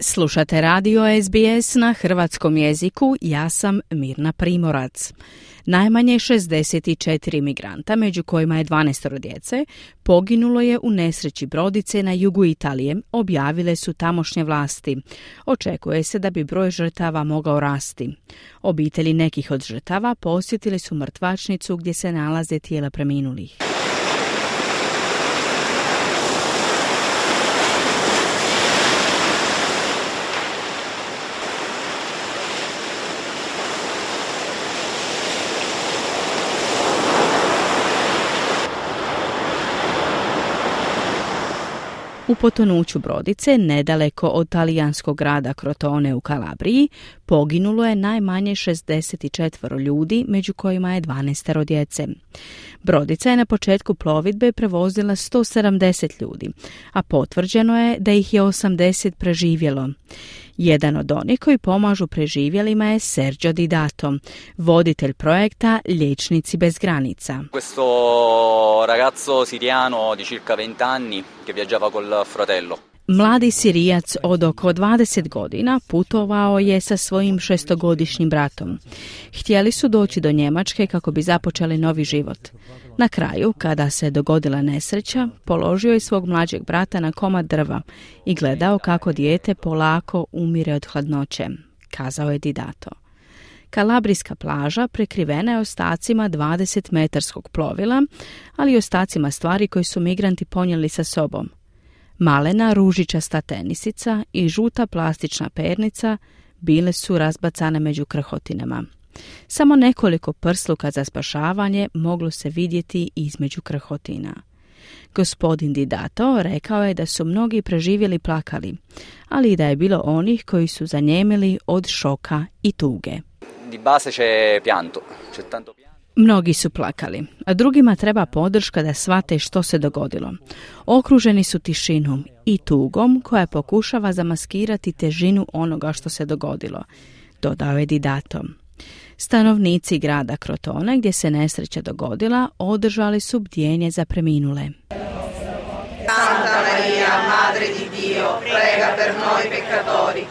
Slušate radio SBS na hrvatskom jeziku, ja sam Mirna Primorac. Najmanje 64 migranta, među kojima je 12 djece, poginulo je u nesreći brodice na jugu Italije, objavile su tamošnje vlasti. Očekuje se da bi broj žrtava mogao rasti. Obitelji nekih od žrtava posjetili su mrtvačnicu gdje se nalaze tijela preminulih. U potonuću brodice, nedaleko od talijanskog grada Crotone u Kalabriji, poginulo je najmanje 64 ljudi, među kojima je 12 djece. Brodica je na početku plovidbe prevozila 170 ljudi, a potvrđeno je da ih je 80 preživjelo. Jedan od onih koji pomažu preživjelima je Sergio Di Dato, voditelj projekta Liječnici bez granica. Questo ragazzo siriano di circa 20 anni che viaggiava col fratello. Mladi Sirijac od oko 20 godina putovao je sa svojim 6-godišnjim bratom. Htjeli su doći do Njemačke kako bi započeli novi život. Na kraju, kada se dogodila nesreća, položio je svog mlađeg brata na komad drva i gledao kako dijete polako umire od hladnoće, kazao je Di Dato. Kalabrijska plaža prekrivena je ostacima 20-metarskog plovila, ali i ostacima stvari koje su migranti ponijeli sa sobom. Malena ružičasta tenisica i žuta plastična pernica bile su razbacane među krhotinama. Samo nekoliko prsluka za spašavanje moglo se vidjeti između krhotina. Gospodin Di Dato rekao je da su mnogi preživjeli plakali, ali i da je bilo onih koji su zanijemili od šoka i tuge. Di base c'è pianto, c'è tanto pianto. Mnogi su plakali, a drugima treba podrška da shvate što se dogodilo. Okruženi su tišinom i tugom koja pokušava zamaskirati težinu onoga što se dogodilo, dodao je Di Dato. Stanovnici grada Crotone, gdje se nesreća dogodila, održali su bdjenje za preminule. Santa Maria, Madre di Dio, prega per noi peccatori.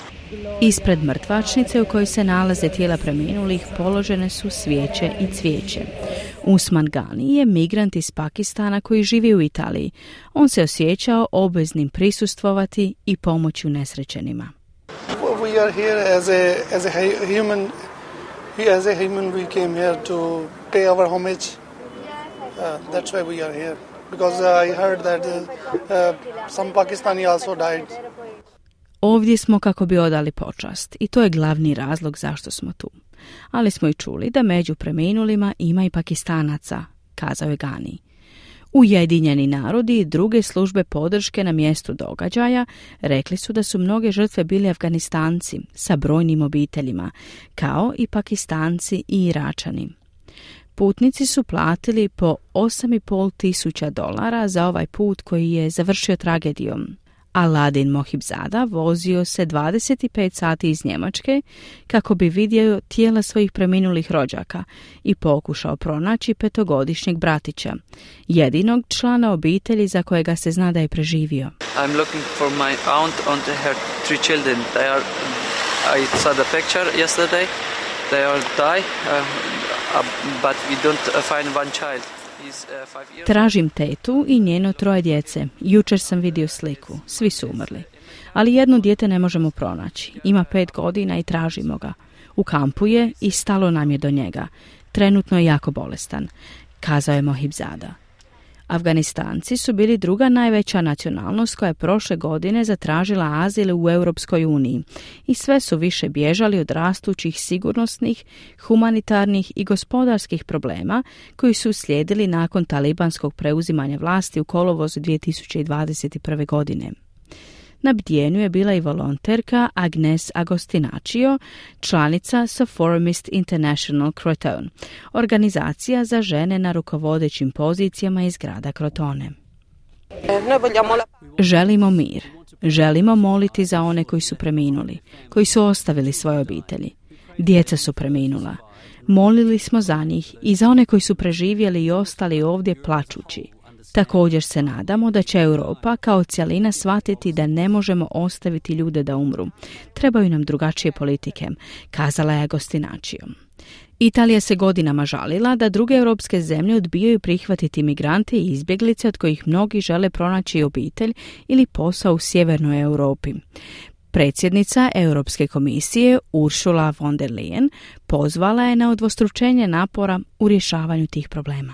Ispred mrtvačnice u kojoj se nalaze tijela preminulih položene su svijeće i cvijeće. Usman Ghani je migrant iz Pakistana koji živi u Italiji. On se osjećao obveznim prisustvovati i pomoći unesrećenima. We are here as a human we came here to pay our homage. That's why we are here because I heard that some Pakistani also died. Ovdje smo kako bi odali počast i to je glavni razlog zašto smo tu. Ali smo i čuli da među preminulima ima i Pakistanaca, kazao je Ghani. Ujedinjeni narodi i druge službe podrške na mjestu događaja rekli su da su mnoge žrtve bili Afganistanci sa brojnim obiteljima, kao i Pakistanci i Iračani. Putnici su platili po $8,500 za ovaj put koji je završio tragedijom. Aladin Mohibzada vozio se 25 sati iz Njemačke kako bi vidio tijela svojih preminulih rođaka i pokušao pronaći 5-godišnjeg bratića, jedinog člana obitelji za kojega se zna da je preživio. I'm looking for my aunt and her three children. I saw the picture yesterday. They all die, but we don't find one child. Tražim tetu i njeno 3 djece. Jučer sam vidio sliku. Svi su umrli. Ali jedno dijete ne možemo pronaći. Ima 5 godina i tražimo ga. U kampu je i stalo nam je do njega. Trenutno je jako bolestan, kazao je Mohibzada. Afganistanci su bili druga najveća nacionalnost koja je prošle godine zatražila azil u Europskoj uniji i sve su više bježali od rastućih sigurnosnih, humanitarnih i gospodarskih problema koji su slijedili nakon talibanskog preuzimanja vlasti u kolovozu 2021. godine. Na bdjenju je bila i volonterka Agnese Agostinaccio, članica Soroptimist International Crotone, organizacija za žene na rukovodećim pozicijama iz grada Crotone. Želimo mir. Želimo moliti za one koji su preminuli, koji su ostavili svoje obitelji. Djeca su preminula. Molili smo za njih i za one koji su preživjeli i ostali ovdje plačući. Također se nadamo da će Europa kao cjelina shvatiti da ne možemo ostaviti ljude da umru. Trebaju nam drugačije politike, kazala je Agostinaccio. Italija se godinama žalila da druge europske zemlje odbijaju prihvatiti migrante i izbjeglice od kojih mnogi žele pronaći obitelj ili posao u sjevernoj Europi. Predsjednica Europske komisije Ursula von der Leyen pozvala je na udvostručenje napora u rješavanju tih problema.